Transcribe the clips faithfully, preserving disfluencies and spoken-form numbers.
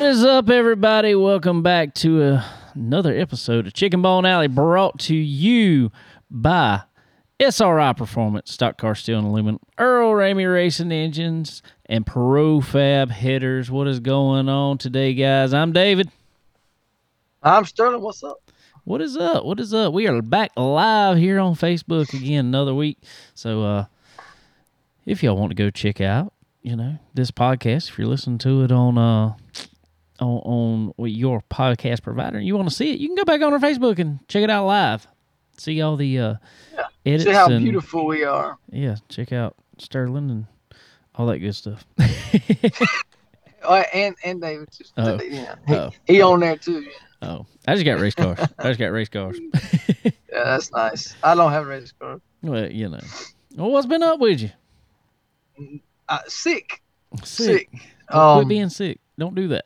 What is up, everybody? Welcome back to uh, another episode of Chicken Bone Alley, brought to you by S R I Performance, Stock Car Steel and Aluminum, Earl Ramey Racing Engines, and Pro Fab Headers. What is going on today, guys? I'm David. I'm Sterling. What's up? What is up? What is up? We are back live here on Facebook again another week. So uh, if y'all want to go check out, you know, this podcast, if you're listening to it on uh on, on your podcast provider and you want to see it, you can go back on our Facebook and check it out live. See all the uh yeah. edits. See how and, beautiful we are. Yeah, check out Sterling and all that good stuff. uh, and and David, oh. yeah, he, oh. he on there too. Oh, I just got race cars. I just got race cars. Yeah, that's nice. I don't have a race car. Well, you know. Well, what's been up with you? Uh, sick. Sick. sick. Um, Quit being sick. Don't do that.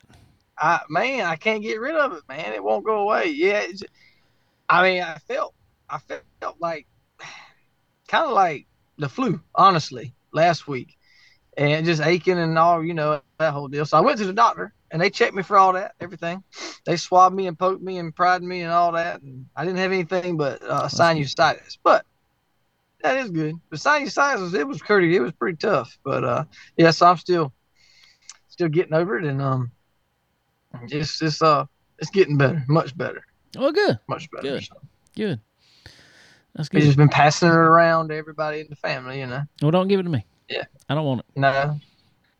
I man, I can't get rid of it, man. It won't go away. Yeah. It's just, I mean, I felt, I felt like, kind of like the flu, honestly, last week, and just aching and all, you know, that whole deal. So I went to the doctor, and they checked me for all that, everything. They swabbed me and poked me and pried me and all that, and I didn't have anything but uh, sinusitis, but. That is good. But sinusitis, it was pretty, it was pretty tough. But uh, yeah, so I'm still, still getting over it, and um, just just uh, it's getting better, much better. Oh, good, much better. Good, so. good. That's good. We've just been passing it around to everybody in the family, you know. Well, don't give it to me. Yeah, I don't want it. No,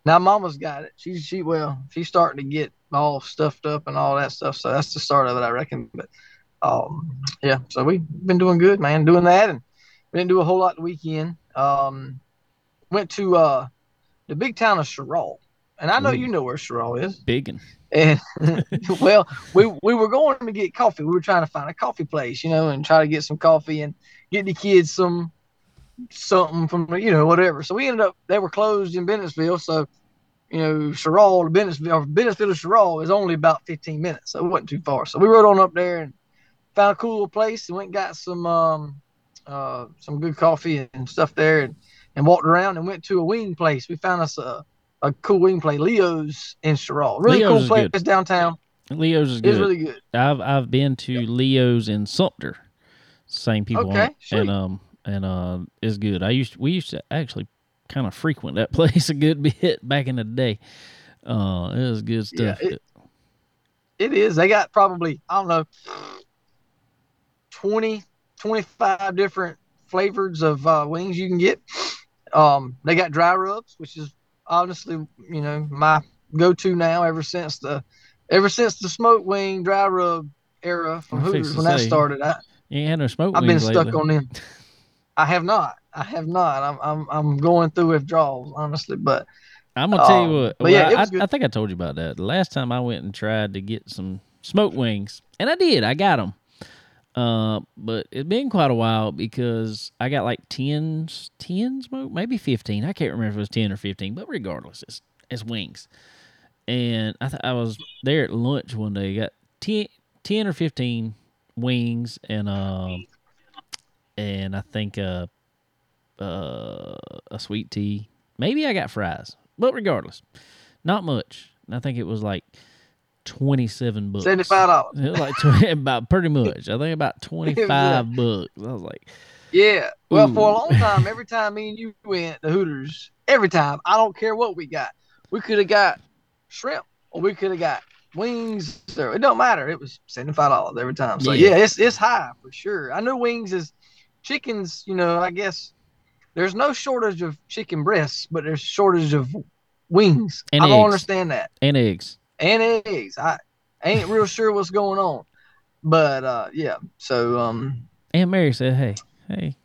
now Mama's got it. She she well, she's starting to get all stuffed up and all that stuff. So that's the start of it, I reckon. But um, yeah, so we've been doing good, man, doing that and. We didn't do a whole lot the weekend. Um, went to uh, the big town of Sherall. And I know Ooh. You know where Sherall is. Biggin'. And, well, we we were going to get coffee. We were trying to find a coffee place, you know, and try to get some coffee and get the kids some something from, you know, whatever. So we ended up, they were closed in Bennettsville. So, you know, Sherall to Bennettsville, Bennettsville to Sherall is only about fifteen minutes. So it wasn't too far. So we rode on up there and found a cool place and went and got some um, – Uh, some good coffee and stuff there, and, and walked around and went to a wing place. We found us a, a cool wing place, Leo's in Sherall. Really Leo's cool place good. Downtown. Leo's is good. It's really good. I've I've been to yeah. Leo's in Sumter. Same people. Okay, sweet. And um and uh it's good. I used we used to actually kind of frequent that place a good bit back in the day. Uh, it was good stuff. Yeah, it, it is. They got probably I don't know twenty. twenty-five different flavors of uh, wings you can get. Um, they got dry rubs, which is honestly, you know, my go-to now ever since the ever since the smoked wing dry rub era from Hooters when that started. I, you ain't had no smoked I've wings I've been lately. Stuck on them. I have not. I have not. I'm I'm I'm going through withdrawals, honestly. But I'm gonna um, tell you what. Well, yeah, I, I, I think I told you about that. The last time I went and tried to get some smoked wings, and I did. I got them. Uh, but it's been quite a while because I got like tens, tens, maybe fifteen. I can't remember if it was ten or fifteen, but regardless, it's it's wings. And I th- I was there at lunch one day, got ten, ten or fifteen wings, and um, uh, and I think uh, uh, a sweet tea. Maybe I got fries, but regardless, not much. And I think it was like. Twenty-seven bucks, seventy-five dollars. It was like twenty, about pretty much. I think about twenty-five yeah. bucks. I was like, yeah. Well, ooh. For a long time, every time me and you went to Hooters, every time I don't care what we got, we could have got shrimp or we could have got wings. Or, it don't matter. It was seventy-five dollars every time. So yeah. yeah, it's it's high for sure. I know wings is chickens. You know, I guess there's no shortage of chicken breasts, but there's shortage of wings. And I eggs. Don't understand that. And eggs. And eggs. I ain't real sure what's going on. But, uh, yeah, so. Um, Aunt Mary said, hey, hey.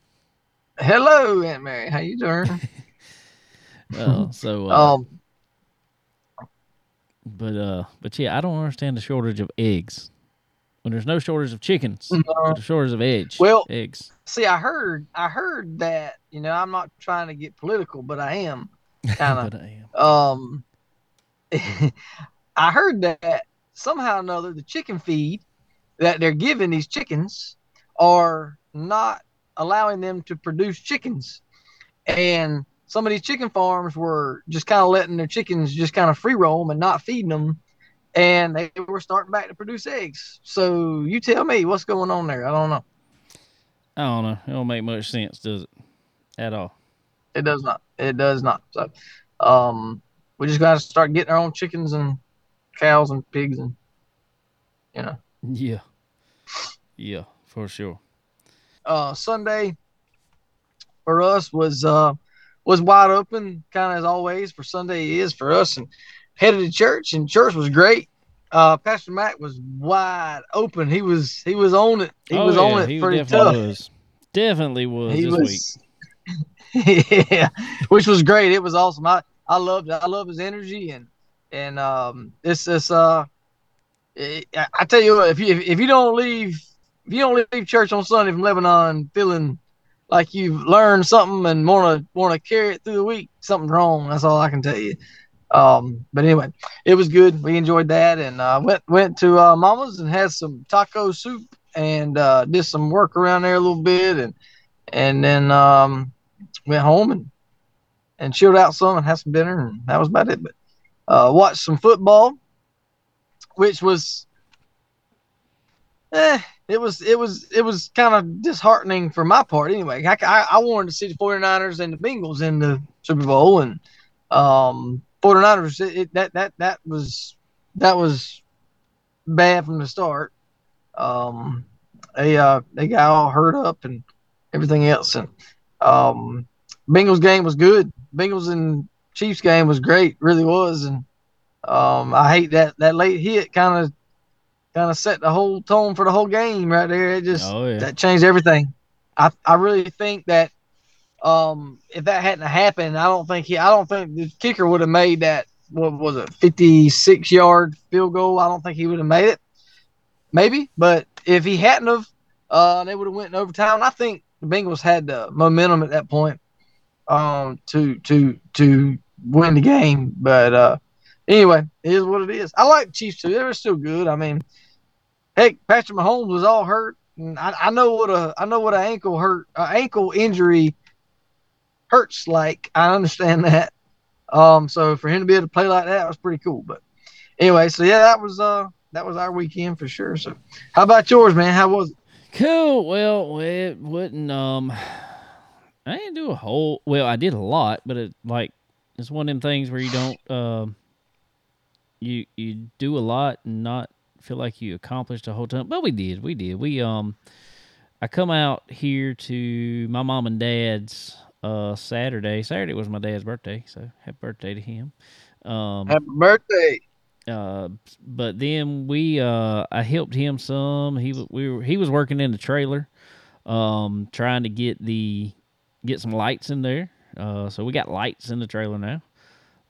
Hello, Aunt Mary. How you doing? uh, so, uh, um, but, uh, but, yeah, I don't understand the shortage of eggs. When there's no shortage of chickens, uh, but the shortage of eggs. Well, eggs. See, I heard, I heard that, you know, I'm not trying to get political, but I am. Kind of. um, I heard that somehow or another, the chicken feed that they're giving these chickens are not allowing them to produce chickens. And some of these chicken farms were just kind of letting their chickens just kind of free roam and not feeding them. and they were starting back to produce eggs. So you tell me what's going on there. I don't know. I don't know. It don't make much sense, does it? At all. It does not. It does not. So, um, we just got to start getting our own chickens and cows and pigs and, you know. Yeah. Yeah, for sure. Uh, Sunday for us was uh was wide open, kind of as always for Sunday is for us, and headed to church, and church was great. Uh, Pastor Mack was wide open. He was he was on it. He oh, was yeah. on it he pretty definitely tough. Was. Definitely was he this was, week. Yeah, which was great. It was awesome. I I loved I love his energy and and um this this uh it, I tell you what, if you if, if you don't leave if you don't leave church on Sunday from Lebanon feeling like you've learned something and want to want to carry it through the week, something's wrong. That's all I can tell you. Um, but anyway, it was good. We enjoyed that, and uh, went went to uh, Mama's and had some taco soup and uh, did some work around there a little bit, and and then um, went home and and chilled out some and had some dinner, and that was about it. But uh, watched some football, which was eh, it was it was it was kind of disheartening for my part. Anyway, I, I I wanted to see the 49ers and the Bengals in the Super Bowl, and um. 49ers, it, it, that that that was that was bad from the start. Um, they uh they got all hurt up and everything else. And um, Bengals game was good. Bengals and Chiefs game was great, really was. And um, I hate that that late hit kind of kind of set the whole tone for the whole game right there. It just oh, yeah. that changed everything. I I really think that. Um, if that hadn't happened, I don't think he, I don't think the kicker would have made that. What was it, fifty-six yard field goal? I don't think he would have made it. Maybe, but if he hadn't have, uh, they would have went in overtime. I think the Bengals had the momentum at that point, um, to to to win the game. But uh, anyway, it is what it is. I like the Chiefs too. They were still good. I mean, heck, Patrick Mahomes was all hurt. And I, I know what a I know what an ankle hurt, an ankle injury. Hurts like, I understand that. Um, so for him to be able to play like that was pretty cool. But anyway, so yeah, that was uh that was our weekend for sure. So how about yours, man? How was it? Cool. Well, it wouldn't um I didn't do a whole well, I did a lot, but it like it's one of them things where you don't um you you do a lot and not feel like you accomplished the whole time. But we did, we did. We um I come out here to my mom and dad's Uh, Saturday. Saturday was my dad's birthday, so happy birthday to him. Um, happy birthday. Uh, but then we, uh, I helped him some. He was, we were, he was working in the trailer, um, trying to get the, get some lights in there. Uh, so we got lights in the trailer now.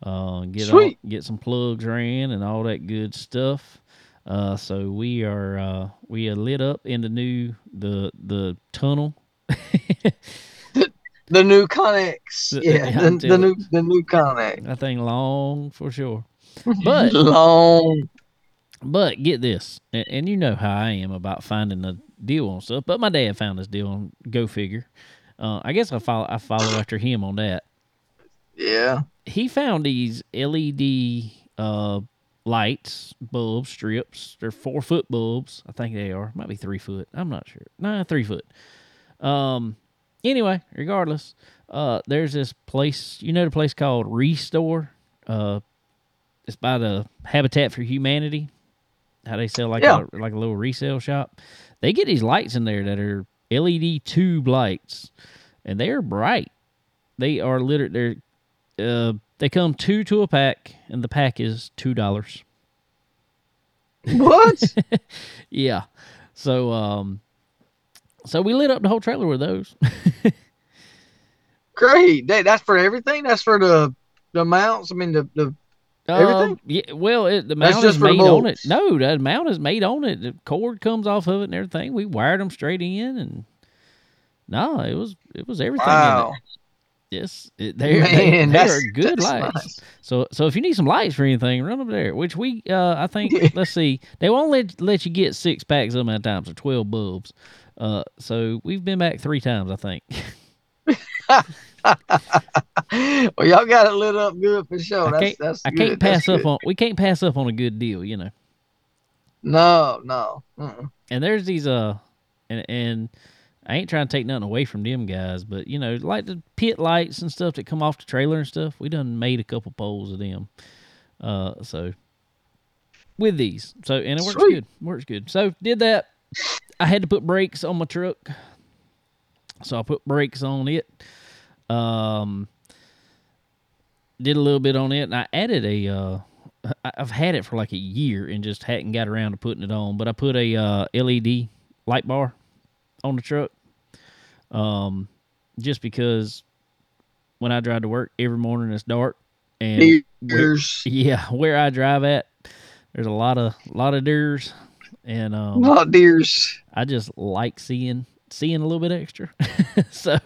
Uh, get Sweet. All, get some plugs ran and all that good stuff. Uh, so we are, uh, we are lit up in the new the the tunnel. The new Connex, the, yeah, yeah the, the new the new Connex. That thing long for sure, but long. But get this, and, and you know how I am about finding a deal on stuff. But my dad found this deal on Go Figure. Uh, I guess I follow I follow after him on that. Yeah, he found these L E D uh, lights, bulbs, strips. They're four foot bulbs, I think they are. Might be three foot. I'm not sure. Nah, three foot. Um. Anyway, regardless, uh, there's this place, you know the place called Restore? Uh, it's by the Habitat for Humanity, how they sell like, yeah. a, like a little resale shop. They get these lights in there that are L E D tube lights, and they're bright. They are literally, uh, they come two to a pack, and the pack is two dollars. What? Yeah. So, um... So we lit up the whole trailer with those. Great. That, that's for everything? That's for the, the mounts? I mean, the, the everything? Um, yeah, well, it, the mount is made on it. No, the mount is made on it. The cord comes off of it and everything. We wired them straight in. And no, it was it was everything wow. in it. Yes, it, they're, Man, they, they are good lights. Nice. So so if you need some lights for anything, run up there, which we, uh, I think, let's see. They won't let, let you get six packs of them at times or twelve bulbs. Uh, so we've been back three times, I think. Well, y'all got it lit up good for sure. That's, I can't, that's I can't pass that's up good. on. We can't pass up on a good deal, you know. No, no. Mm-mm. And there's these uh, and and I ain't trying to take nothing away from them guys, but you know, like the pit lights and stuff that come off the trailer and stuff. We done made a couple poles of them. Uh, so with these, so and it works Sweet. good. Works good. So did that. I had to put brakes on my truck, so I put brakes on it. Um, did a little bit on it, and I added a. Uh, I've had it for like a year and just hadn't got around to putting it on, but I put a uh, L E D light bar on the truck. Um, just because when I drive to work every morning, it's dark, and where, yeah, where I drive at, there's a lot of lot of deers. And um, oh, dears. I just like seeing seeing a little bit extra. So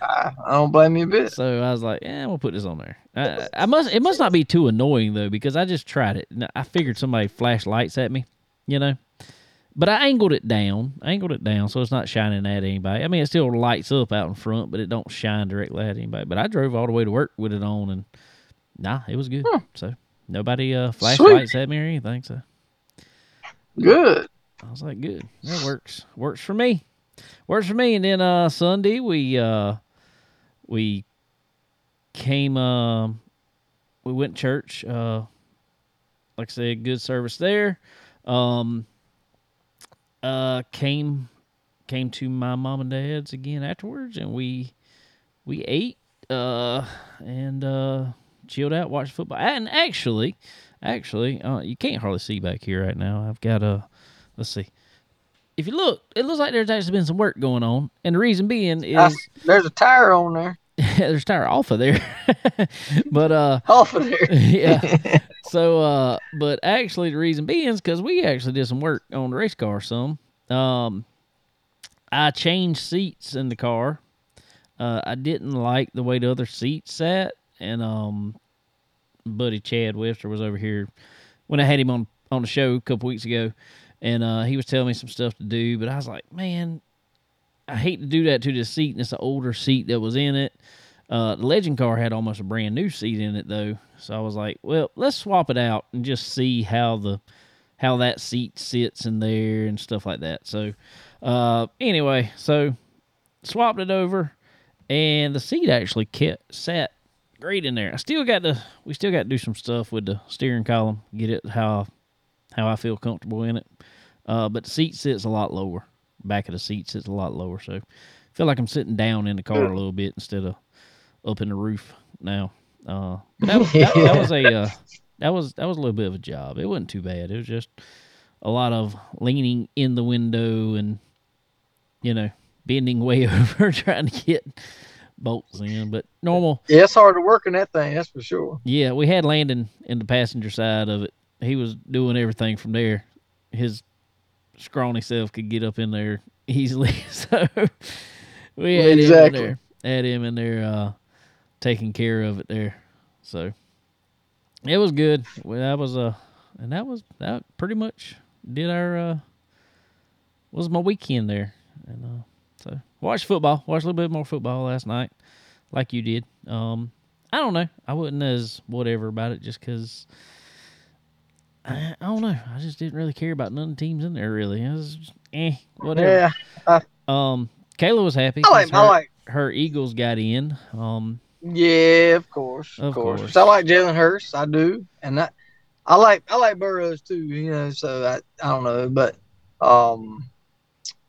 I, I don't blame you a bit. So I was like, eh, we'll put this on there. I, I must. It must not be too annoying though, because I just tried it. I figured somebody flashed lights at me, you know. But I angled it down, I angled it down, so it's not shining at anybody. I mean, it still lights up out in front, but it don't shine directly at anybody. But I drove all the way to work with it on, and nah, it was good. Huh. So nobody uh, flashed Sweet. lights at me or anything. So. Good. I was like, good. That works. Works for me. Works for me. And then uh, Sunday we uh, we came. Uh, we went to church. Uh, like I said, good service there. Um, uh, came came to my mom and dad's again afterwards, and we we ate uh, and uh, chilled out, watched football, and actually. Actually, uh, you can't hardly see back here right now. I've got a, let's see. If you look, it looks like there's actually been some work going on. And the reason being is... I, there's a tire on there. There's a tire off of there. but uh, Off of there. Yeah. So, uh, but actually the reason being is because we actually did some work on the race car some. Um, I changed seats in the car. Uh, I didn't like the way the other seat sat. And, um... buddy Chad Webster was over here when I had him on, on the show a couple weeks ago, and uh, he was telling me some stuff to do, but I was like, man, I hate to do that to this seat, and it's an older seat that was in it. Uh, the Legend car had almost a brand new seat in it, though, so I was like, well, let's swap it out and just see how the how that seat sits in there and stuff like that. So uh, anyway, so swapped it over, and the seat actually kept sat great in there. I still got to we still got to do some stuff with the steering column, get it how how I feel comfortable in it. Uh, but the seat sits a lot lower. Back of the seat sits a lot lower, so I feel like I'm sitting down in the car a little bit instead of up in the roof now. Uh, but that was that, that was a uh, that was that was a little bit of a job. It wasn't too bad. It was just a lot of leaning in the window and, you know, bending way over trying to get bolts in, but normal. Yeah, it's hard to work in that thing, that's for sure. Yeah, we had Landon in the passenger side of it. He was doing everything from there. His scrawny self could get up in there easily, so we had exactly. him in there. Had him in there uh, taking care of it there. So it was good. Well, that was uh, and that was that pretty much did our uh, was my weekend there, and uh, so. Watched football. Watched a little bit more football last night, like you did. Um, I don't know. I wasn't as whatever about it just because, I, I don't know. I just didn't really care about none of the teams in there, really. I was just, eh, whatever. Yeah. Um, Kayla was happy. I like, her, I like. her Eagles got in. Um, yeah, of course. Of, of course. course. I like Jalen Hurst. I do. And I, I like I like Burrows, too, you know, so I, I don't know. But, um...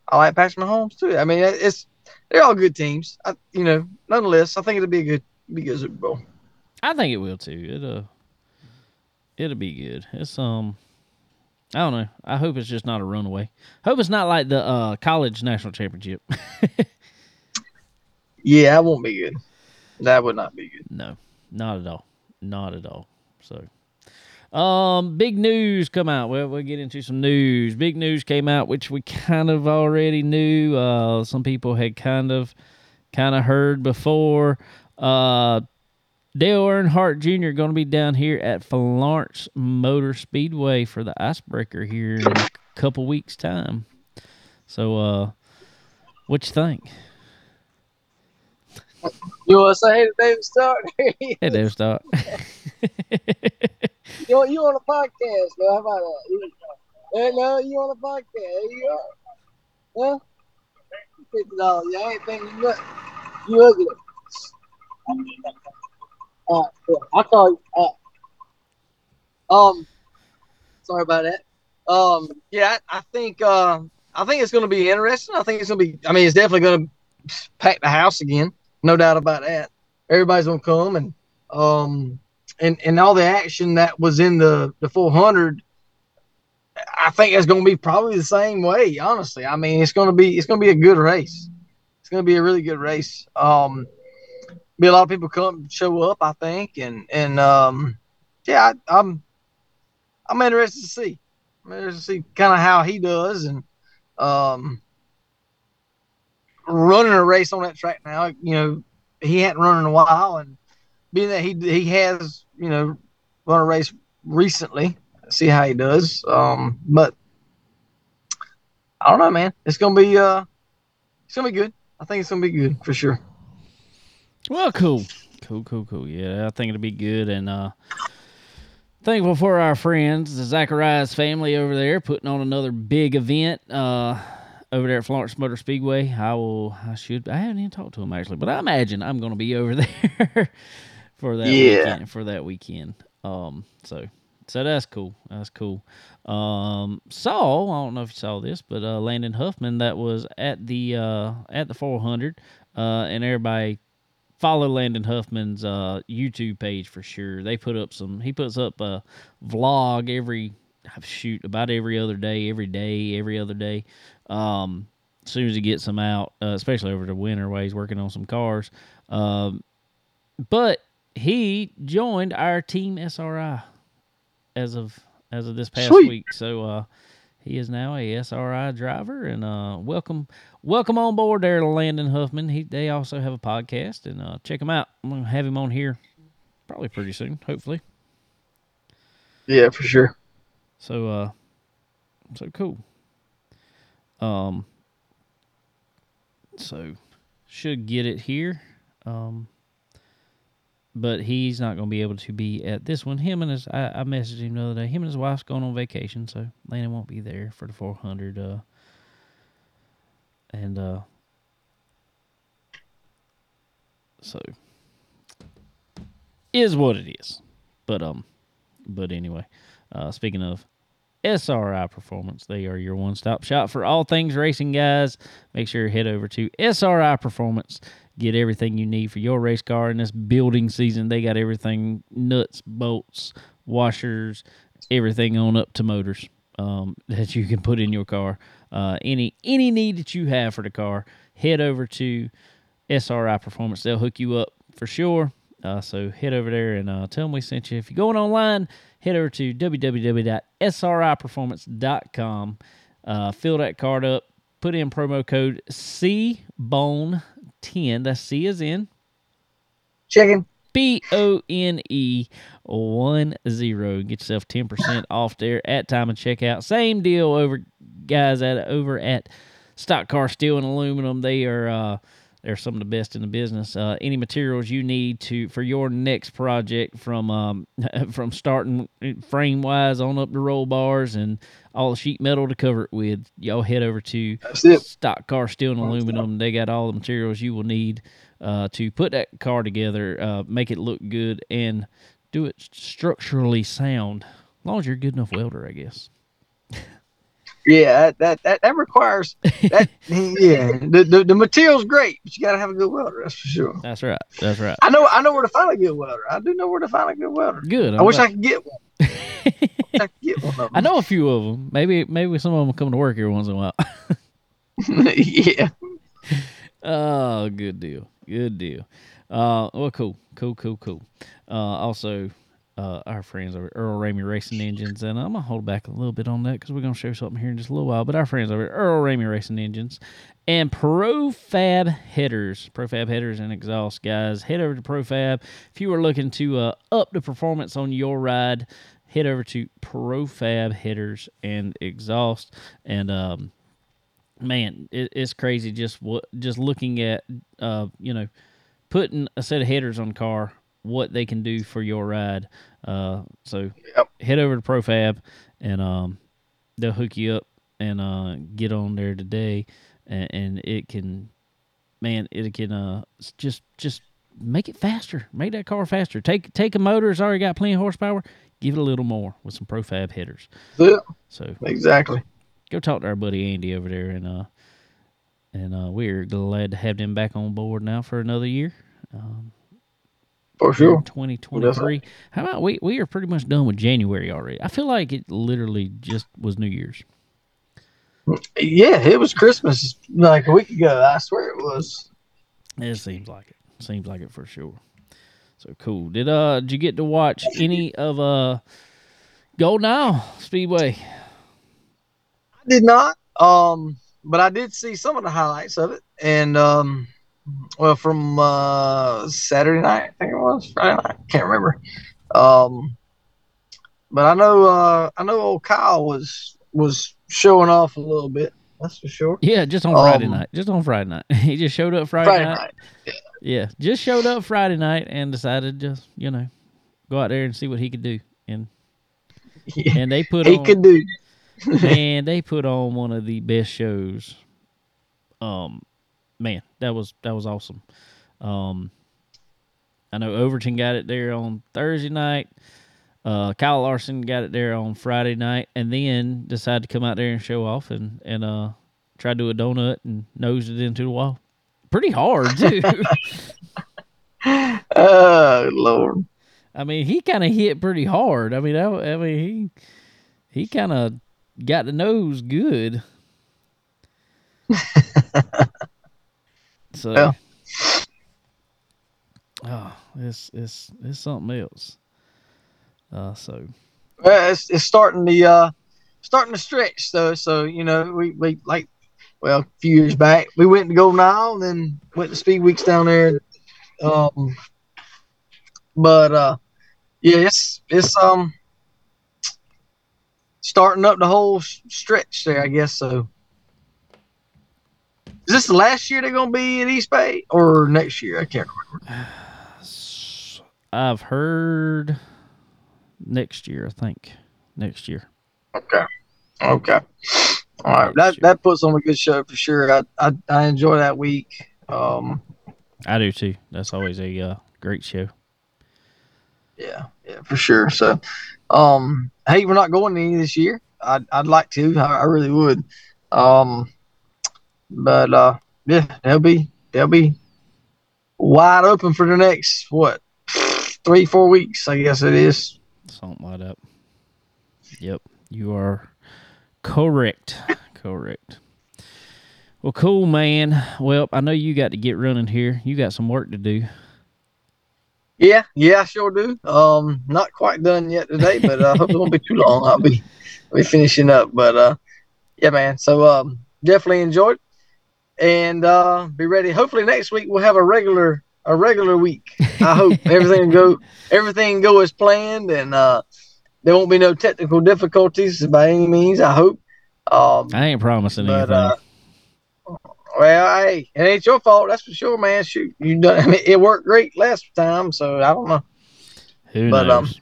I like Patrick Mahomes too. I mean, it's they're all good teams. I, you know, nonetheless, I think it'll be a good, be a good Super Bowl. I think it will too. It'll, it'll be good. It's um, I don't know. I hope it's just not a runaway. Hope it's not like the uh, college national championship. Yeah, that won't be good. That would not be good. No, not at all. Not at all. So. Um, big news come out. Well, we'll get into some news. Big news came out, which we kind of already knew. Uh, some people had kind of, kind of heard before. Uh, Dale Earnhardt Junior going to be down here at Florence Motor Speedway for the Icebreaker here in a couple weeks' time. So, uh, what you think? You want to say hey to David Stark? Hey, David Stark. you, you on a podcast, man. How about that? You, hello, you on a podcast. There you are. Huh? fifty dollars. Yeah, I ain't thinking you nothing. You ugly. All right, yeah, I'll call you. All right. Um, sorry about that. Um, yeah, I, I think uh, I think it's going to be interesting. I think it's going to be, I mean, it's definitely going to pack the house again. No doubt about that. Everybody's going to come, and um, and and all the action that was in the, the four hundred, I think it's going to be probably the same way, honestly. I mean, it's going to be it's going to be a good race. It's going to be a really good race. Um, be a lot of people come show up, I think, and and um, yeah, I, I'm I'm interested to see. I'm interested to see kind of how he does, and um. running a race on that track now, you know, he hadn't run in a while, and being that he he has, you know, run a race recently, see how he does. Um, but I don't know, man. It's gonna be uh, it's gonna be good. I think it's gonna be good for sure. Well, cool, cool, cool, cool. Yeah, I think it'll be good, and uh, thankful for our friends, the Zacharias family over there, putting on another big event. Uh. Over there at Florence Motor Speedway. I will, I should, I haven't even talked to him actually, but I imagine I'm going to be over there for that yeah. weekend, for that weekend. Um, so, so that's cool. That's cool. Um, saw, I don't know if you saw this, but, uh, Landon Huffman, that was at the, uh, at the four hundred, uh, and everybody follow Landon Huffman's, uh, YouTube page for sure. They put up some, he puts up a vlog every, shoot, about every other day, every day, every other day. Um, as soon as he gets them out, uh, especially over the winter where he's working on some cars. Um, but he joined our team S R I as of, as of this past Sweet. week. So, uh, he is now a S R I driver, and, uh, welcome, welcome on board there to Landon Huffman. He, they also have a podcast, and, uh, check him out. I'm going to have him on here probably pretty soon, hopefully. Yeah, for sure. So, uh, so cool. Um, so should get it here. Um, but he's not going to be able to be at this one. Him and his, I, I messaged him the other day, him and his wife's going on vacation. So Landon won't be there for the four hundred. Uh, and, uh, so is what it is. But, um, but anyway, uh, speaking of S R I Performance, they are your one-stop shop for all things racing, guys. Make sure you head over to S R I Performance. Get everything you need for your race car in this building season. They got everything, nuts, bolts, washers, everything on up to motors um, that you can put in your car. Uh, any any need that you have for the car, head over to S R I Performance. They'll hook you up for sure. Uh, so head over there and uh, tell them we sent you. If you're going online, head over to w w w dot s r i performance dot com. Uh, fill that card up. Put in promo code C B O N E ten. That's C as in chicken. B O N E one zero. Get yourself ten percent off there at time of checkout. Same deal over, guys, at over at Stock Car Steel and Aluminum. They are... Uh, They're some of the best in the business. Uh, any materials you need to for your next project, from um, from starting frame wise on up to roll bars and all the sheet metal to cover it with, y'all head over to Stock Car Steel and Aluminum. They got all the materials you will need uh, to put that car together, uh, make it look good, and do it structurally sound. As long as you're a good enough welder, I guess. Yeah, that that that requires that. Yeah, the, the the material's great, but you gotta have a good welder. That's for sure. That's right. That's right. I know. I know where to find a good welder. I do know where to find a good welder. Good. I wish I, I wish I could get one. I get one. I know a few of them. Maybe maybe some of them come to work every once in a while. Yeah. Oh, good deal. Good deal. Uh, well, cool, cool, cool, cool. Uh, also. Uh, our friends over at Earl Ramey Racing Engines, and I'm going to hold back a little bit on that because we're going to show something here in just a little while, but our friends over at Earl Ramey Racing Engines and Pro Fab Headers, Pro Fab Headers and Exhaust, guys. Head over to Pro Fab. If you are looking to uh, up the performance on your ride, head over to Pro Fab Headers and Exhaust, and um, man, it, it's crazy just, what, just looking at, uh, you know, putting a set of headers on the car, what they can do for your ride. Uh, so yep. head over to Pro Fab, and um, they'll hook you up and uh, get on there today, and, and it can, man, it can uh, just just make it faster, make that car faster. Take take a motor that's already got plenty of horsepower, give it a little more with some Pro Fab headers. Yeah. So exactly. Go talk to our buddy Andy over there, and uh, and uh, we're glad to have them back on board now for another year. Um, For sure. twenty twenty-three. How about we, we are pretty much done with January already. I feel like it literally just was New Year's. Yeah, it was Christmas like a week ago. I swear it was. It seems like it. Seems like it for sure. So cool. Did uh did you get to watch any of uh Golden Isle Speedway? I did not. Um but I did see some of the highlights of it, and um well, from uh, Saturday night, I think it was Friday night. I can't remember. Um, but I know, uh, I know, old Kyle was was showing off a little bit. That's for sure. Yeah, just on Friday um, night. Just on Friday night, he just showed up Friday, Friday night. night. Yeah. yeah, just showed up Friday night and decided just you know go out there and see what he could do. And yeah. and they put he on, could do. And they put on one of the best shows. Um. Man, that was that was awesome. Um, I know Overton got it there on Thursday night. Uh, Kyle Larson got it there on Friday night, and then decided to come out there and show off and and uh, try to do a donut and nosed it into the wall. Pretty hard too. Oh Lord! I mean, he kind of hit pretty hard. I mean, I, I mean he he kind of got the nose good. So, yeah. oh, it's it's it's something else. Uh, so, well, it's it's starting the uh, starting to stretch though. So you know we, we like well a few years back we went to Golden Isle and then went to Speed Weeks down there. Um, but uh, yeah, it's it's um starting up the whole stretch there, I guess. So. Is this the last year they're going to be in East Bay or next year? I can't remember. I've heard next year, I think. Next year. Okay. Okay. All right. That that puts on a good show for sure. I I, I enjoy that week. Um, I do too. That's always a uh, great show. Yeah. Yeah, for sure. So, um, hey, we're not going to any this year. I'd, I'd like to. I, I really would. Um, But uh, yeah, they'll be they'll be wide open for the next what three four weeks, I guess it is. Something like that. Yep, you are correct. Correct. Well, cool, man. Well, I know you got to get running here. You got some work to do. Yeah, yeah, I sure do. Um, not quite done yet today, but I uh, hope it won't be too long. I'll be I'll be finishing up. But uh, yeah, man. So um, definitely enjoyed. And uh, be ready. Hopefully next week we'll have a regular a regular week. I hope everything go everything go as planned, and uh, there won't be no technical difficulties by any means. I hope. Um, I ain't promising but, anything. Uh, well, hey, it ain't your fault. That's for sure, man. Shoot, you done. I mean, it worked great last time, so I don't know. Who but, knows? Um,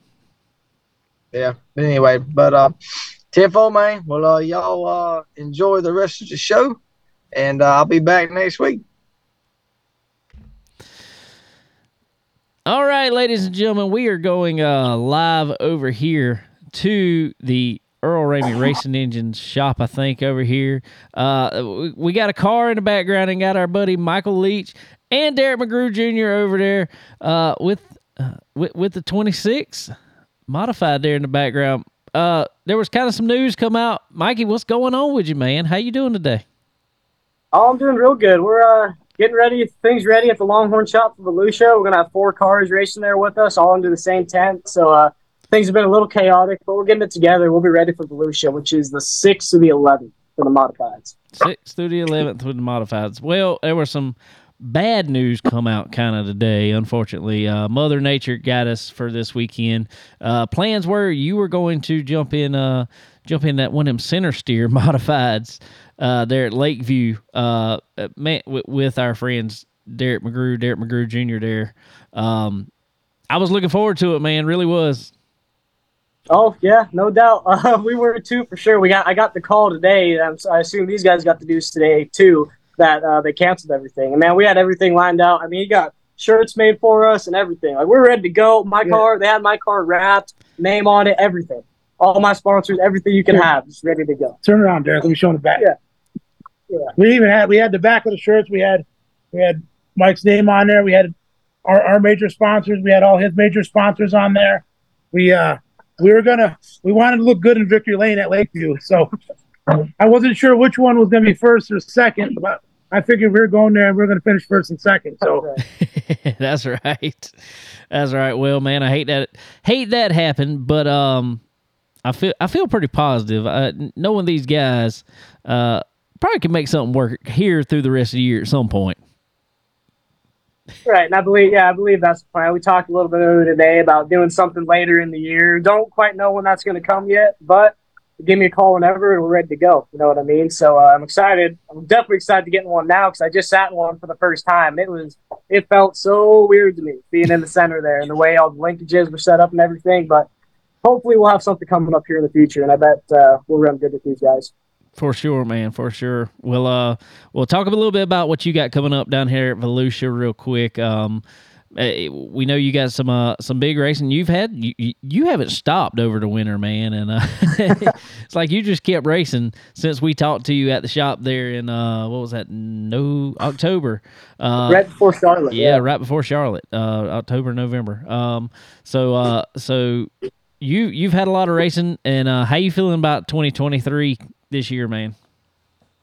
yeah. But anyway, but uh, tenfold, man. Well, uh, y'all uh, enjoy the rest of the show. And uh, I'll be back next week. All right, ladies and gentlemen, we are going uh, live over here to the Earl Ramey Racing Engines shop, I think, over here. Uh, we, we got a car in the background and got our buddy Michael Leach and Derek McGrew Junior over there uh, with, uh, with with the twenty-six modified there in the background. Uh, there was kind of some news come out. Mikey, what's going on with you, man? How you doing today? Oh, I'm doing real good. We're uh, getting ready, things ready at the Longhorn shop for Volusia. We're going to have four cars racing there with us, all under the same tent. So uh, things have been a little chaotic, but we're getting it together. We'll be ready for Volusia, which is the sixth through the eleventh for the Modifieds. sixth through the eleventh with the Modifieds. Well, there was some bad news come out kind of today, unfortunately. Uh, Mother Nature got us for this weekend. Uh, plans were you were going to jump in uh, jump in that one of them center steer Modifieds. Uh, there at Lakeview, uh, man, w- with our friends Derek McGrew, Derek McGrew Junior there. Um, I was looking forward to it, man. Really was. Oh, yeah, no doubt. Uh, we were too, for sure. We got I got the call today. And I assume these guys got the news today, too, that uh, they canceled everything. And, man, we had everything lined out. I mean, he got shirts made for us and everything. Like, we were ready to go. My yeah. car, they had my car wrapped, name on it, everything. All my sponsors, everything you can yeah. have, just ready to go. Turn around, Derek. Let me show him the back. Yeah. yeah. We even had we had the back of the shirts. We had we had Mike's name on there. We had our, our major sponsors. We had all his major sponsors on there. We uh we were gonna we wanted to look good in Victory Lane at Lakeview. So I wasn't sure which one was gonna be first or second, but I figured we were going there and we we're gonna finish first and second. So that's right. That's right. Well, man, I hate that hate that happened, but um. I feel I feel pretty positive. Uh, knowing these guys, uh, probably can make something work here through the rest of the year at some point. Right, and I believe yeah, I believe that's the plan. We talked a little bit earlier today about doing something later in the year. Don't quite know when that's going to come yet, but give me a call whenever, and we're ready to go. You know what I mean? So uh, I'm excited. I'm definitely excited to get in one now because I just sat in one for the first time. It was it felt so weird to me being in the center there and the way all the linkages were set up and everything, but. Hopefully we'll have something coming up here in the future, and I bet uh, we'll run good with these guys. For sure, man, for sure. We'll, uh, we'll talk a little bit about what you got coming up down here at Volusia real quick. Um, we know you got some uh, some big racing you've had. You, you haven't stopped over the winter, man, and uh, it's like you just kept racing since we talked to you at the shop there in, uh, what was that, no October. Uh, right before Charlotte. Yeah, yeah, right before Charlotte, uh, October, November. Um, so uh, so – You you've had a lot of racing, and uh, how you feeling about twenty twenty-three this year, man?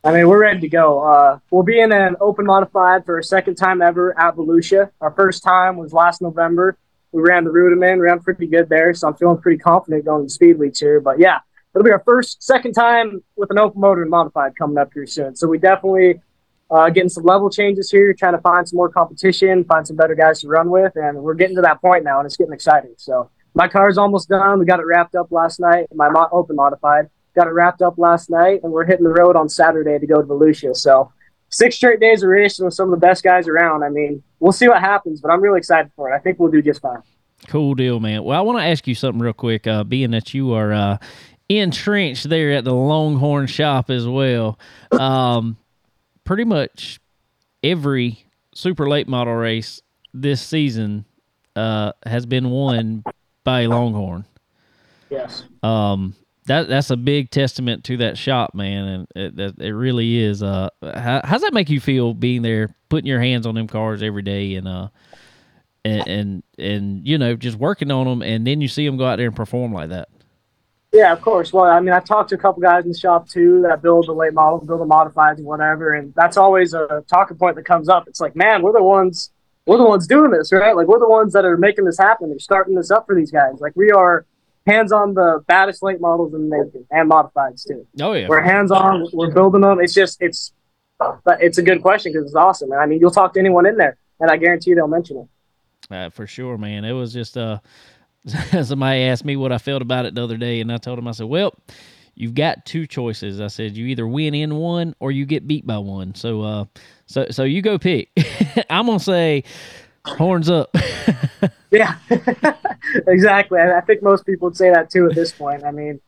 I mean, we're ready to go. Uh, we'll be in an open modified for a second time ever at Volusia. Our first time was last November. We ran the Rudiman, ran pretty good there, so I'm feeling pretty confident going to speed weeks here. But yeah, it'll be our first second time with an open motor and modified coming up here soon. So we definitely uh, getting some level changes here, trying to find some more competition, find some better guys to run with, and we're getting to that point now, and it's getting exciting. So. My car's almost done. We got it wrapped up last night. My mo- open modified. Got it wrapped up last night, and we're hitting the road on Saturday to go to Volusia. So six straight days of racing with some of the best guys around. I mean, we'll see what happens, but I'm really excited for it. I think we'll do just fine. Cool deal, man. Well, I want to ask you something real quick, uh, being that you are uh, entrenched there at the Longhorn shop as well. Um, pretty much every super late model race this season uh, has been won by Longhorn. Yes. Um, that that's a big testament to that shop, man, and it, it really is. Uh, how how's that make you feel being there, putting your hands on them cars every day, and uh, and and, and you know, just working on them, and then you see them go out there and perform like that? Yeah, of course. Well, I mean, I talked to a couple guys in the shop too that build the late models, build the modifieds, and whatever, and that's always a talking point that comes up. It's like, man, we're the ones. We're the ones doing this, right? Like, we're the ones that are making this happen. They're starting this up for these guys. Like, we are hands on the baddest late models in the nation and modifieds too. Oh yeah, we're hands on. We're building them. It's just it's it's a good question because it's awesome. I mean, you'll talk to anyone in there, and I guarantee you they'll mention it. Uh, for sure, man. It was just uh, somebody asked me what I felt about it the other day, and I told him, I said, well. You've got two choices. I said, you either win in one or you get beat by one. So uh, so, so you go pick. I'm going to say horns up. Yeah, exactly. I think most people would say that too at this point. I mean,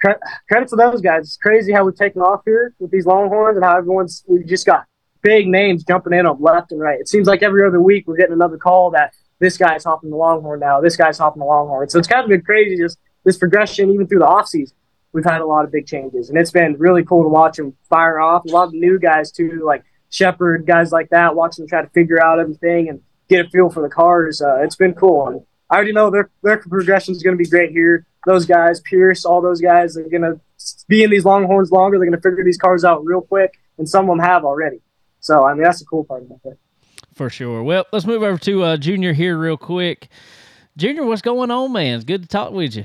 cre- credit to those guys. It's crazy how we've taken off here with these Longhorns and how everyone's – we just got big names jumping in on left and right. It seems like every other week we're getting another call that this guy's hopping the Longhorn now, this guy's hopping the Longhorn. So it's kind of been crazy, just this progression even through the offseason. We've had a lot of big changes, and it's been really cool to watch them fire off. A lot of new guys, too, like Shepard, guys like that, watching them try to figure out everything and get a feel for the cars. Uh, it's been cool. And I already know their their progression is going to be great here. Those guys, Pierce, all those guys, they're going to be in these Longhorns longer. They're going to figure these cars out real quick, and some of them have already. So, I mean, that's the cool part about it. For sure. Well, let's move over to uh, Junior here real quick. Junior, what's going on, man? It's good to talk with you.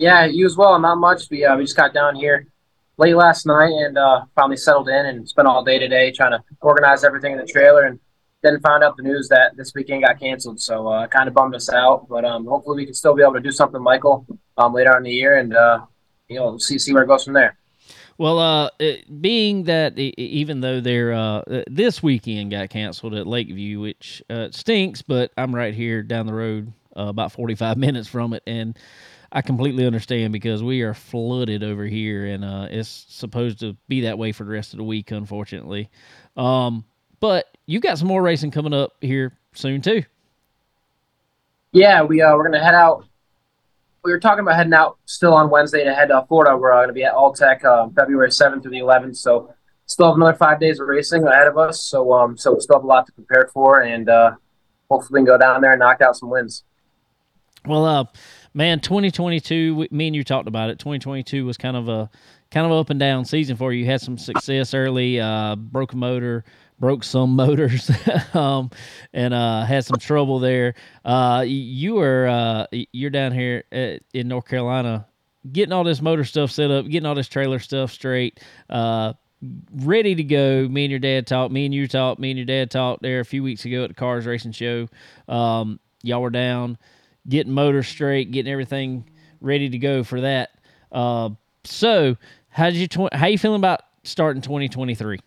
Yeah, you as well. Not much. We uh, we just got down here late last night and uh, finally settled in and spent all day today trying to organize everything in the trailer, and then found out the news that this weekend got canceled. So uh, kind of bummed us out, but um, hopefully we can still be able to do something, Michael, um, later on in the year, and uh, you know, see see where it goes from there. Well, uh, it, being that it, even though they're uh, this weekend got canceled at Lakeview, which uh, stinks, but I'm right here down the road uh, about forty-five minutes from it, and I completely understand because we are flooded over here, and uh, it's supposed to be that way for the rest of the week, unfortunately. Um, but you got some more racing coming up here soon too. Yeah, we uh, we're gonna head out. We were talking about heading out still on Wednesday to head to Florida. We're uh, gonna be at Alltech uh, February seventh through the eleventh. So still have another five days of racing ahead of us. So um, so we still have a lot to prepare for, and uh, hopefully we can go down there and knock out some wins. Well, uh, man, twenty twenty-two. Me and you talked about it. twenty twenty-two was kind of a kind of up and down season for you. You had some success early. Uh, broke a motor. Broke some motors, um, and uh, had some trouble there. Uh, you were uh, you're down here at, in North Carolina, getting all this motor stuff set up, getting all this trailer stuff straight, uh, ready to go. Me and your dad talked. Me and you talked. Me and your dad talked there a few weeks ago at the Cars Racing Show. Um, y'all were down, getting motors straight, getting everything ready to go for that. Uh, so, how did you tw- how you feeling about starting twenty twenty-three?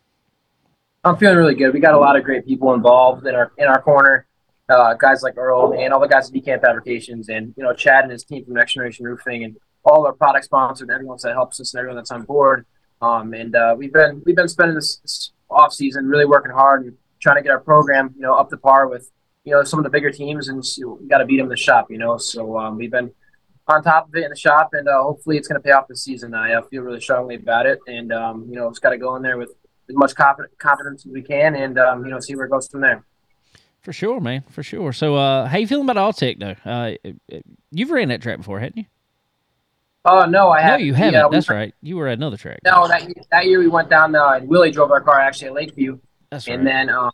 I'm feeling really good. We got a lot of great people involved in our in our corner, uh, guys like Earl and all the guys at D K M Fabrications, and you know Chad and his team from Next Generation Roofing, and all our product sponsors, and everyone that helps us, and everyone that's on board. Um, and uh, we've been we've been spending this off season really working hard and trying to get our program, you know, up to par with you know some of the bigger teams, and we got to beat them in the shop, you know. So um, we've been on top of it in the shop, and uh, hopefully it's going to pay off this season. I uh, feel really strongly about it, and um, you know, it's got to go in there with as much confidence as we can, and um, you know, see where it goes from there. For sure, man. For sure. So, uh, how you feeling about Alltech though? Uh, you've ran that track before, hadn't you? Oh uh, no, I haven't. No, you haven't. Yeah, That's we, right. You were at another track. No, that year, that year we went down uh, and Willie drove our car actually at Lakeview. That's right. And then um,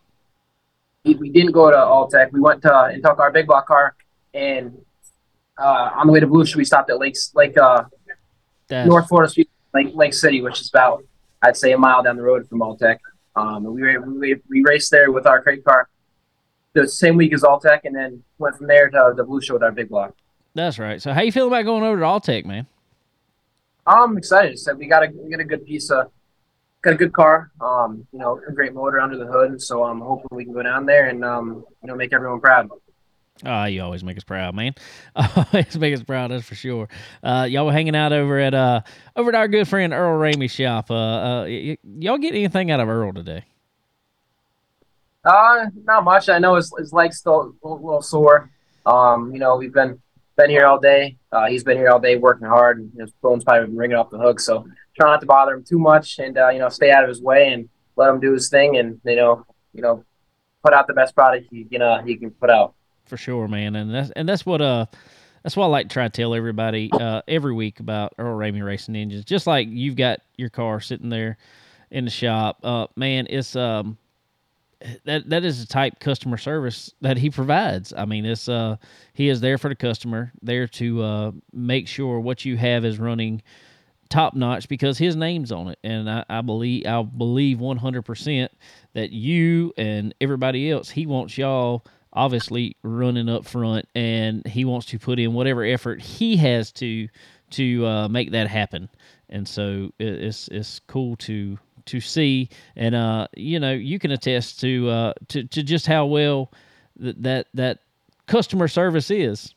we, we didn't go to Alltech. We went to uh, and took our big block car, and uh, on the way to Volusia, we stopped at Lakes Lake uh, North Florida Speedway, Lake Lake City, which is about, I'd say, a mile down the road from Alltech. Um, and we, we we raced there with our crate car the same week as Alltech, and then went from there to the Blue Show with our big block. That's right. So how you feeling about going over to Alltech, man? I'm excited. So we got a we got a good piece of got a good car. Um, you know, a great motor under the hood. So I'm um, hoping we can go down there and um, you know, make everyone proud. Ah, uh, you always make us proud, man. Always make us proud, that's for sure. Uh, y'all were hanging out over at uh, over at our good friend Earl Ramey's shop. Uh, uh, y- y'all get anything out of Earl today? Uh, not much. I know his his leg's still a little sore. Um, you know, we've been been here all day. Uh, he's been here all day working hard, and his phone's probably been ringing off the hook. So try not to bother him too much, and uh, you know, stay out of his way and let him do his thing, and you know, you know, put out the best product he can uh, he can put out. For sure, man. And that's, and that's what, uh, that's what I like to try to tell everybody, uh, every week about Earl Ramey Racing Engines. Just like you've got your car sitting there in the shop, uh, man, it's, um, that, that is the type customer service that he provides. I mean, it's, uh, he is there for the customer, there to, uh, make sure what you have is running top notch because his name's on it. And I, I believe, I believe one hundred percent that you and everybody else, he wants y'all obviously running up front, and he wants to put in whatever effort he has to to uh, make that happen. And so it's it's cool to to see, and uh, you know, you can attest to uh, to to just how well th- that that customer service is.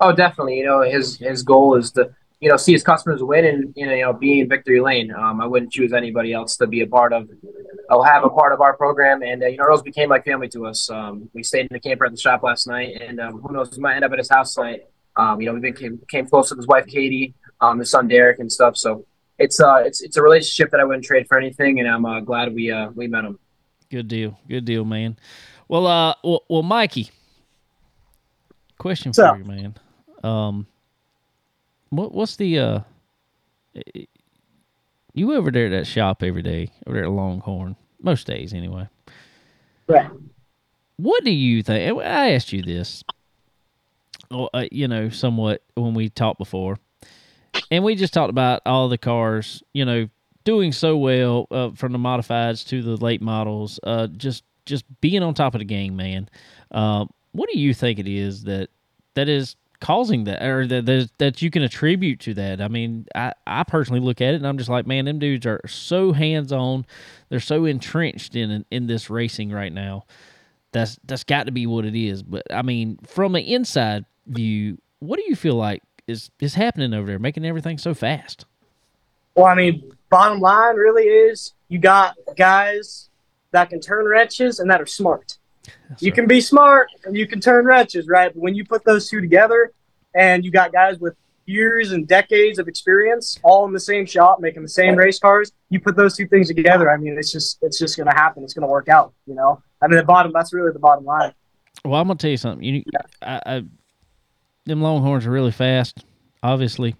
Oh, definitely. You know, his his goal is to you know see his customers win, and you know, you know be in victory lane. Um, I wouldn't choose anybody else to be a part of. I'll have a part of our program, and uh, you know, Earl's became like family to us. Um, we stayed in the camper at the shop last night, and um, who knows, we might end up at his house tonight. Um, you know, we became came close with his wife Katie, um, his son Derek, and stuff. So it's uh, it's it's a relationship that I wouldn't trade for anything, and I'm uh, glad we uh, we met him. Good deal, good deal, man. Well, uh, well, well Mikey, question What's for up? you, man. Um, what what's the uh? It, You over there at that shop every day, over there at Longhorn, most days anyway. Right. What do you think? I asked you this, well, uh, you know, somewhat when we talked before, and we just talked about all the cars, you know, doing so well uh, from the modifieds to the late models, uh, just just being on top of the game, man. Uh, what do you think it is that that is causing that, or that, that that you can attribute to that. I mean, I, I personally look at it and I'm just like, man, them dudes are so hands-on. They're so entrenched in in this racing right now. That's that's got to be what it is. But I mean, from an inside view, what do you feel like is is happening over there, making everything so fast? Well, I mean, bottom line really is you got guys that can turn wrenches and that are smart. That's you right. can be smart and you can turn wrenches, right? But when you put those two together and you got guys with years and decades of experience all in the same shop making the same race cars, you put those two things together, I mean, it's just it's just going to happen. It's going to work out, you know? I mean, the bottom, that's really the bottom line. Well, I'm going to tell you something. You, yeah. I, I, them Longhorns are really fast, obviously.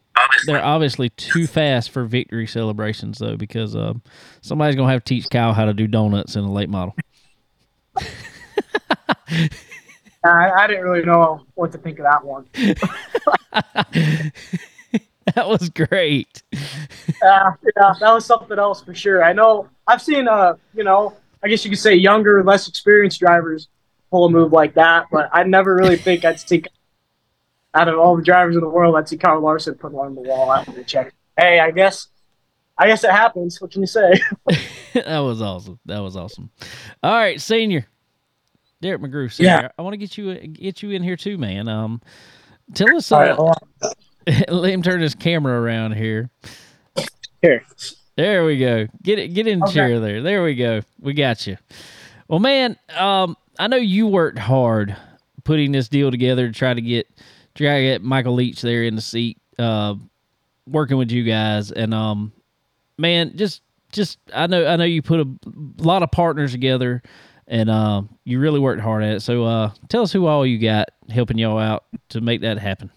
They're obviously too fast for victory celebrations, though, because uh, somebody's going to have to teach Kyle how to do donuts in a late model. I, I didn't really know what to think of that one. That was great. Uh, yeah, that was something else for sure. I know I've seen, uh, you know, I guess you could say younger, less experienced drivers pull a move like that, but I never really think I'd see out of all the drivers in the world, I'd see Kyle Larson put one on the wall after the check. Hey, I guess I guess it happens. What can you say? That was awesome. That was awesome. All right, Senior. Derek McGrew, Senior. Yeah. I want to get you get you in here too, man. Um, tell us. Uh, all right, let him turn his camera around here. Here. There we go. Get it. Get in the okay. chair there. There we go. We got you. Well, man, um, I know you worked hard putting this deal together to try to get try to get Michael Leach there in the seat, uh, working with you guys, and um, man, just just I know I know you put a lot of partners together. And uh, you really worked hard at it. So uh, tell us who all you got helping y'all out to make that happen.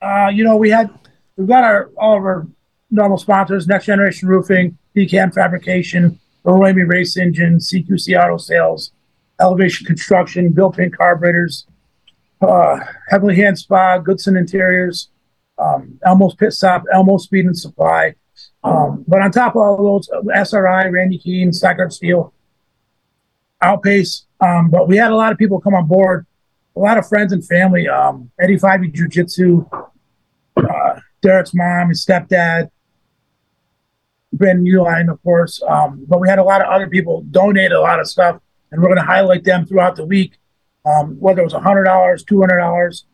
Uh, you know, we had, we've got our all of our normal sponsors, Next Generation Roofing, D K M Fabrication, Earl Ramey Race Engines, C Q C Auto Sales, Elevation Construction, Built-In Carburetors, uh, Heavenly Hand Spa, Goodson Interiors, um, Elmo's Pit Stop, Elmo Speed and Supply. Um, but on top of all those, S R I, Randy Keene, Stock Car Steel, Outpace, um, but we had a lot of people come on board, a lot of friends and family. Um, Eddie Fivey Jiu-Jitsu, uh, Derek's mom, his stepdad, Ben Uline, of course. Um, but we had a lot of other people donate a lot of stuff, and we're going to highlight them throughout the week, um, whether it was one hundred dollars, two hundred dollars.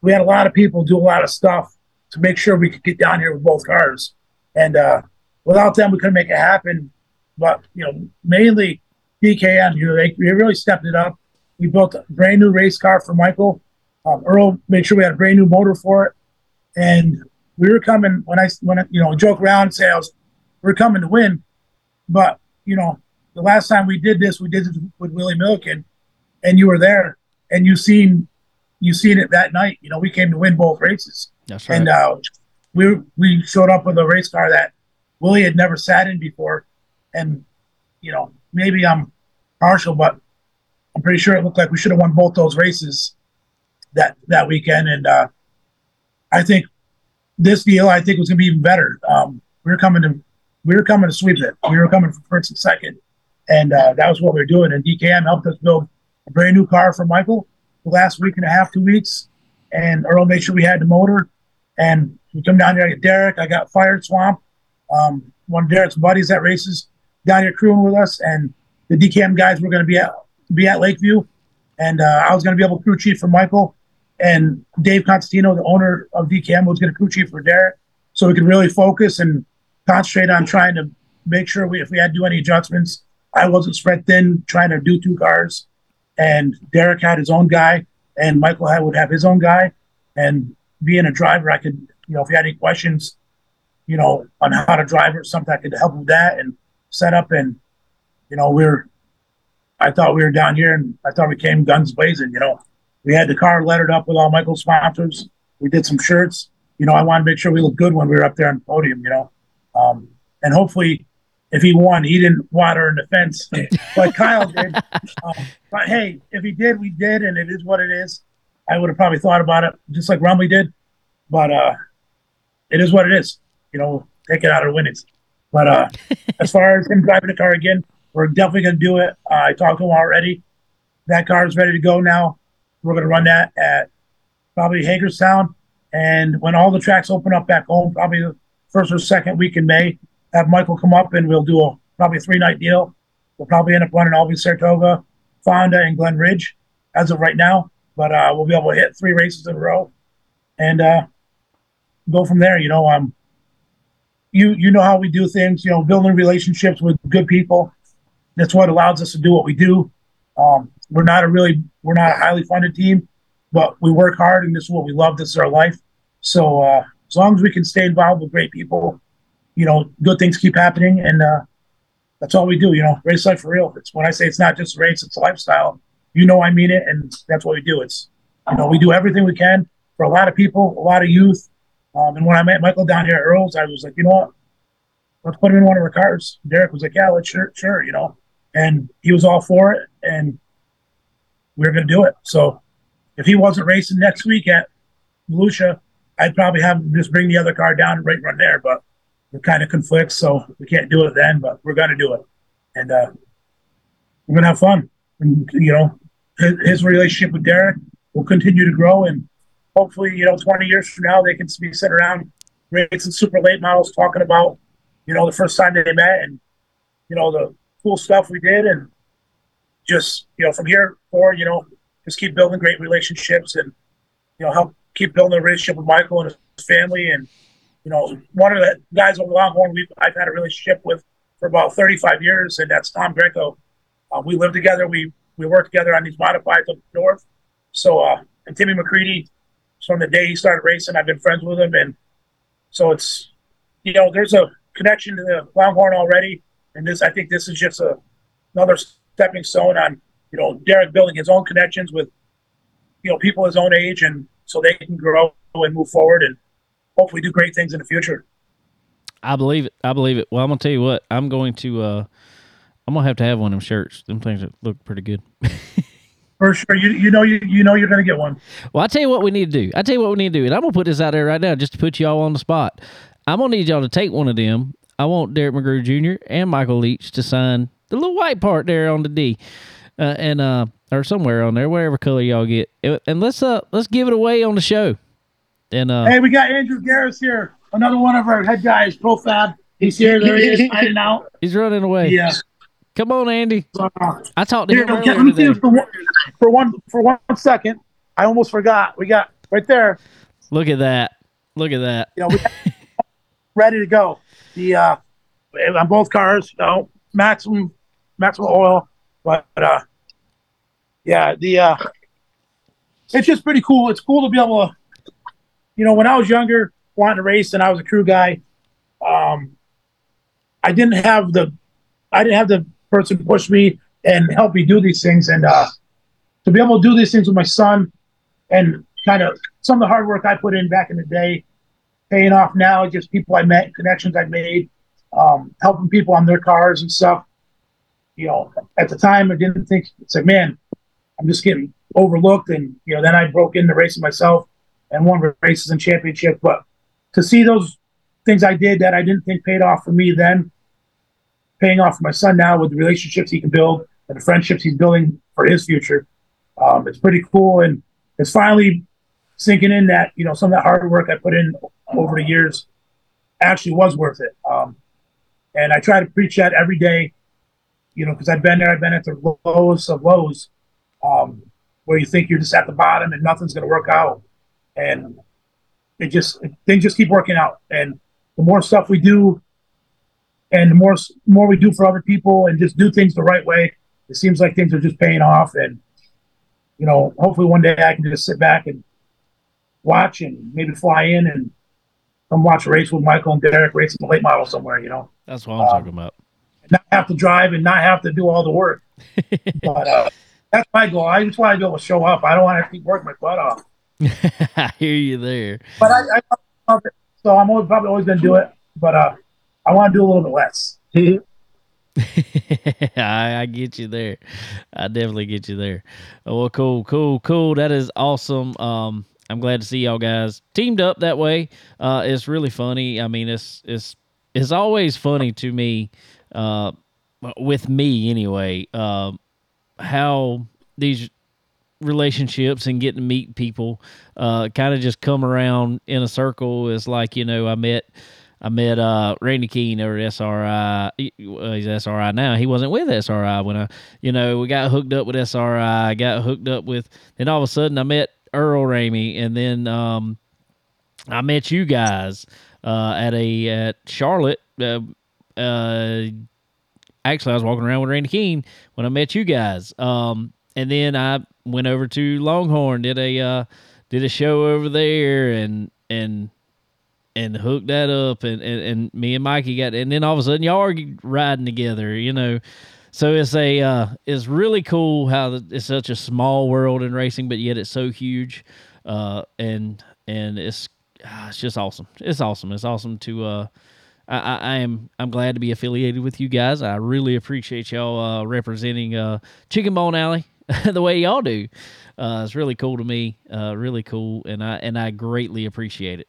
We had a lot of people do a lot of stuff to make sure we could get down here with both cars. And uh, without them, we couldn't make it happen. But, you know, mainly D K M, you know, they, they really stepped it up. We built a brand new race car for Michael. Um, Earl made sure we had a brand new motor for it, and we were coming. When I, when I, you know, joke around and say I was, we we're coming to win, but you know, the last time we did this, we did it with Willie Milliken, and you were there, and you seen, you seen it that night. You know, we came to win both races. That's right. And uh, we we showed up with a race car that Willie had never sat in before, and you know. Maybe I'm partial, but I'm pretty sure it looked like we should have won both those races that that weekend. And uh, I think this deal, I think, was going to be even better. Um, we were coming to we were coming to sweep it. We were coming for first and second, and uh, that was what we were doing. And D K M helped us build a brand new car for Michael the last week and a half, two weeks. And Earl made sure we had the motor. And we come down here. I got Derek. I got Fired Swamp. Um, one of Derek's buddies that races down here crewing with us, and the D K M guys were going to be at be at Lakeview, and uh, I was going to be able to crew chief for Michael, and Dave Constantino, the owner of D K M, was going to crew chief for Derek, so we could really focus and concentrate on trying to make sure we, if we had to do any adjustments, I wasn't spread thin trying to do two cars, and Derek had his own guy, and Michael had, would have his own guy, and being a driver, I could, you know, if you had any questions, you know, on how to drive or something, I could help with that, and set up, and you know, we we're I thought we were down here, and I thought we came guns blazing. You know, we had the car lettered up with all Michael's sponsors. We did some shirts. You know, I wanted to make sure we looked good when we were up there on the podium. You know, um, and hopefully, if he won, he didn't water in the fence like Kyle did. Um, but hey, if he did, we did, and it is what it is. I would have probably thought about it just like Rumley did, but uh, it is what it is. You know, take it out of the winnings. But uh, as far as him driving the car again, we're definitely going to do it. Uh, I talked to him already. That car is ready to go now. We're going to run that at probably Hagerstown. And when all the tracks open up back home, probably the first or second week in May, have Michael come up and we'll do a probably a three-night deal. We'll probably end up running Albany, Saratoga, Fonda, and Glen Ridge as of right now. But uh, we'll be able to hit three races in a row and uh, go from there. You know, um, you you know how we do things, you know, building relationships with good people. That's what allows us to do what we do. Um, we're not a really, we're not a highly funded team, but we work hard and this is what we love. This is our life. So uh, as long as we can stay involved with great people, you know, good things keep happening. And uh, that's all we do, you know, race life for real. It's when I say it's not just a race, it's a lifestyle. You know, I mean it. And that's what we do. It's, you know, we do everything we can for a lot of people, a lot of youth. Um, and when I met Michael down here at Earl's, I was like, you know what, let's put him in one of our cars. Derek was like, yeah, let's sure, sure, you know. And he was all for it, and we were going to do it. So if he wasn't racing next week at Volusia, I'd probably have him just bring the other car down and right run there. But it kind of conflicts, so we can't do it then, but we're going to do it. And uh, we're going to have fun. And, you know, his, his relationship with Derek will continue to grow, and hopefully, you know, twenty years from now, they can be sitting around racing super late models talking about, you know, the first time that they met and, you know, the cool stuff we did. And just, you know, from here forward, you know, just keep building great relationships and, you know, help keep building a relationship with Michael and his family. And, you know, one of the guys over Longhorn we've I've had a relationship with for about thirty-five years, and that's Tom Greco. Uh, we live together. We we work together on these modifieds up north. So, uh, and Timmy McCready, from the day he started racing, I've been friends with him. And so it's, you know, there's a connection to the Longhorn already. And this, I think this is just a, another stepping stone on, you know, Derek building his own connections with, you know, people his own age, and so they can grow and move forward and hopefully do great things in the future. I believe it. I believe it. Well, I'm going to tell you what, I'm going to, uh, I'm going to have to have one of them shirts. Them things that look pretty good. For sure. You you know, you, you know you're going to get one. Well, I tell you what we need to do. I tell you what we need to do. And I'm going to put this out there right now just to put y'all on the spot. I'm going to need y'all to take one of them. I want Derek McGrew Junior and Michael Leach to sign the little white part there on the D, uh, and uh, or somewhere on there, whatever color y'all get. And let's uh let's give it away on the show. And uh, hey, we got Andrew Garris here, another one of our head guys, Pro Fab. He's here. There he is, signing out. He's running away. Yeah, come on, Andy. Uh, I talked to here, him let me see for one, for one for one second. I almost forgot. We got right there. Look at that. Look at that. You know, we got ready to go. The, uh, on both cars, you know, maximum, maximum oil, but, uh, yeah, the, uh, it's just pretty cool. It's cool to be able to, you know, when I was younger, wanting to race and I was a crew guy, um, I didn't have the, I didn't have the person push me and help me do these things. And, uh, to be able to do these things with my son and kind of some of the hard work I put in back in the day, paying off now, just people I met, connections I made, um, helping people on their cars and stuff. You know, at the time I didn't think, it's like, man, I'm just getting overlooked. And, you know, then I broke into racing myself and won races and championships. But to see those things I did that I didn't think paid off for me then, paying off for my son now with the relationships he can build and the friendships he's building for his future, um, it's pretty cool. And it's finally sinking in that, you know, some of that hard work I put in over the years actually was worth it. Um, and I try to preach that every day, you know, because I've been there, I've been at the lowest of lows, um, where you think you're just at the bottom and nothing's going to work out. And it just, things just keep working out. And the more stuff we do and the more, more we do for other people and just do things the right way, it seems like things are just paying off. And, you know, hopefully one day I can just sit back and watch and maybe fly in and come watch a race with Michael and Derek race in the late model somewhere, you know. That's what I'm um, talking about. And not have to drive and not have to do all the work. But uh, that's my goal. I just want to be able to show up. I don't want to keep working my butt off. I hear you there. But I, I love it. So I'm always, probably always going to do it. But uh, I want to do a little bit less. I, I get you there. I definitely get you there. Oh, well, cool, cool, cool. That is awesome. Um, I'm glad to see y'all guys teamed up that way. Uh, it's really funny. I mean, it's it's it's always funny to me, uh, with me anyway, uh, how these relationships and getting to meet people, uh, kind of just come around in a circle. It's like, you know, I met, I met uh, Randy Keene over at S R I. He's S R I now. He wasn't with S R I when I, you know, we got hooked up with S R I. I got hooked up with, then all of a sudden I met Earl Ramey, and then um, I met you guys uh, at a at Charlotte. Uh, uh, actually, I was walking around with Randy Keene when I met you guys, um, and then I went over to Longhorn, did a uh, did a show over there, and and. and hooked that up, and, and, and me and Mikey got, and then all of a sudden y'all are riding together, you know. So it's a, uh, it's really cool how the, it's such a small world in racing, but yet it's so huge. Uh, and, and it's, it's just awesome. It's awesome. It's awesome to, uh, I, I, I am, I'm glad to be affiliated with you guys. I really appreciate y'all, uh, representing, uh, Chicken Bone Alley the way y'all do. Uh, it's really cool to me. Uh, really cool. And I, and I greatly appreciate it.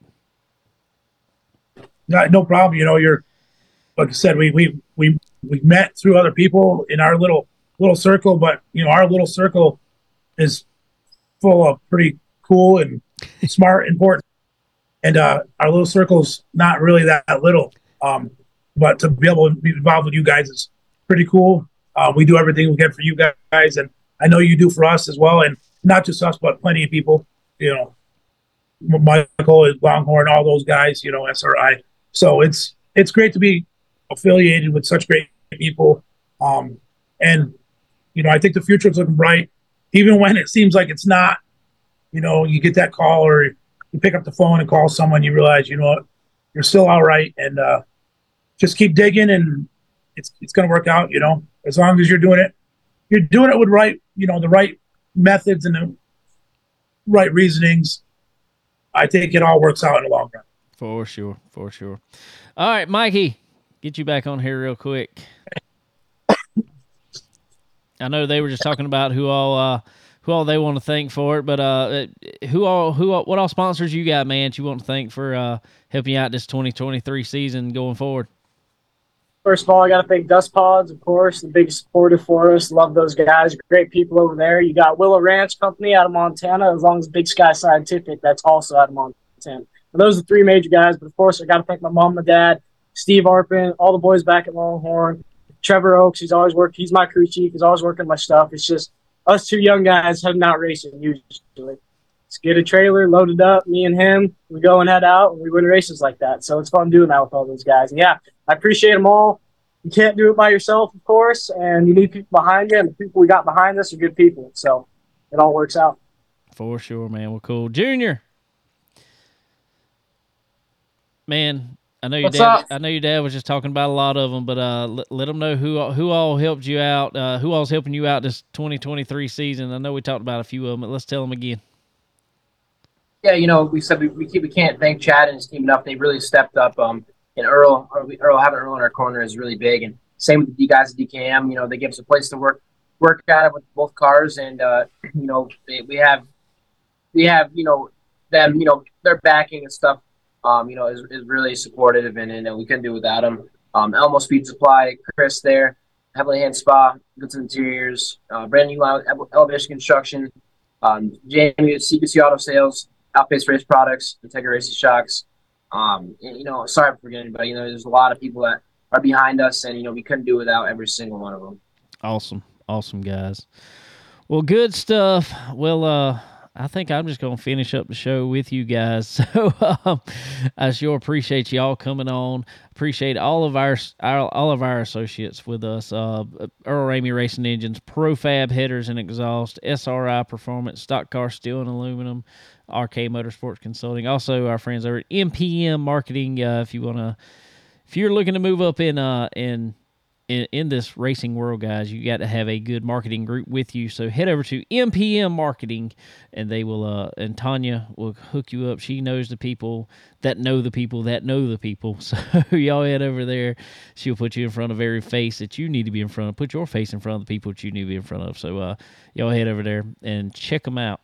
No, no problem. You know, you're, like I said, we we we we met through other people in our little little circle, but you know, our little circle is full of pretty cool and smart, important, and uh, our little circle's not really that, that little. Um, but to be able to be involved with you guys is pretty cool. Uh, we do everything we can for you guys, and I know you do for us as well, and not just us, but plenty of people. You know, Michael, Longhorn, all those guys. You know, S R I. So it's it's great to be affiliated with such great people, um, and you know, I think the future is looking bright, even when it seems like it's not. You know, you get that call or you pick up the phone and call someone, you realize, you know what, you're still all right, and uh, just keep digging, and it's it's going to work out. You know, as long as you're doing it, you're doing it with right, you know, the right methods and the right reasonings. I think it all works out in the long run. For sure, for sure. All right, Mikey, get you back on here real quick. I know they were just talking about who all, uh, who all they want to thank for it, but uh, who all, who all, what all sponsors you got, man? That you want to thank for uh, helping you out this twenty twenty-three season going forward. First of all, I got to thank Dust Pods, of course, the big supporter for us. Love those guys, great people over there. You got Willow Ranch Company out of Montana, as long as Big Sky Scientific, that's also out of Montana. Those are the three major guys, but of course, I got to thank my mom, my dad, Steve Arpin, all the boys back at Longhorn, Trevor Oaks. He's always working. He's my crew chief. He's always working my stuff. It's just us two young guys heading out racing usually. Let's get a trailer, load it up. Me and him, we go and head out, and we win races like that. So it's fun doing that with all those guys. And yeah, I appreciate them all. You can't do it by yourself, of course, and you need people behind you. And the people we got behind us are good people, so it all works out. For sure, man. We're cool, Junior. Man, I know your What's dad. Up? I know your dad was just talking about a lot of them, but uh, let, let them know who who all helped you out, uh, who all's helping you out this twenty twenty-three season. I know we talked about a few of them, but let's tell them again. Yeah, you know, we said we we, keep, we can't thank Chad and his team enough. They really stepped up. Um, and Earl, Earl having Earl in our corner is really big. And same with the guys at D K M. You know, they give us a place to work work out of with both cars, and uh, you know, they, we have we have you know them. You know, their backing and stuff. Um, you know, is is really supportive, and, and we couldn't do without him. Um, Elmo Speed Supply, Chris there, Heavenly Hand Spa, Goods and Interiors, uh, brand new line, Elevation Construction, um, Jamie at C P C Auto Sales, Outpace Race Products, Integra Racing Shocks. Um, and, you know, sorry for forgetting, but you know, there's a lot of people that are behind us, and you know, we couldn't do without every single one of them. Awesome, awesome guys. Well, good stuff. Well, uh. I think I'm just going to finish up the show with you guys. So um, I sure appreciate y'all coming on. Appreciate all of our, our all of our associates with us. Uh, Earl Ramey Racing Engines, Pro Fab Headers and Exhaust, S R I Performance, Stock Car Steel and Aluminum, R K Motorsports Consulting. Also our friends over at M P M Marketing. Uh, if you want to, if you're looking to move up in uh in. In, in this racing world, guys, you got to have a good marketing group with you. So head over to M P M Marketing, and they will. Uh, and Tanya will hook you up. She knows the people that know the people that know the people. So y'all head over there. She'll put you in front of every face that you need to be in front of. Put your face in front of the people that you need to be in front of. So uh, y'all head over there and check them out.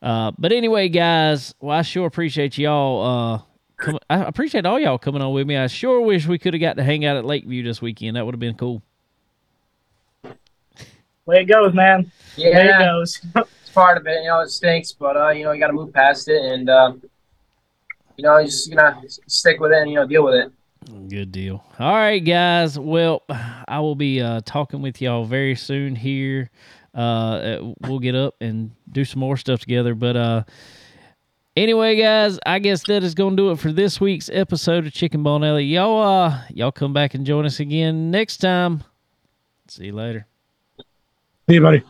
Uh, but anyway, guys, well, I sure appreciate y'all. Uh, Come, I appreciate all y'all coming on with me. I sure wish we could have got to hang out at Lakeview this weekend. That would have been cool. Way it goes, man. Yeah. Way it goes. part of it. You know, it stinks, but, uh, you know, you got to move past it. And, uh, you know, you're just going to stick with it and, you know, deal with it. Good deal. All right, guys. Well, I will be uh, talking with y'all very soon here. Uh, we'll get up and do some more stuff together. But uh, anyway, guys, I guess that is going to do it for this week's episode of Chicken Bone Alley. Y'all, uh, y'all come back and join us again next time. See you later. See you, buddy.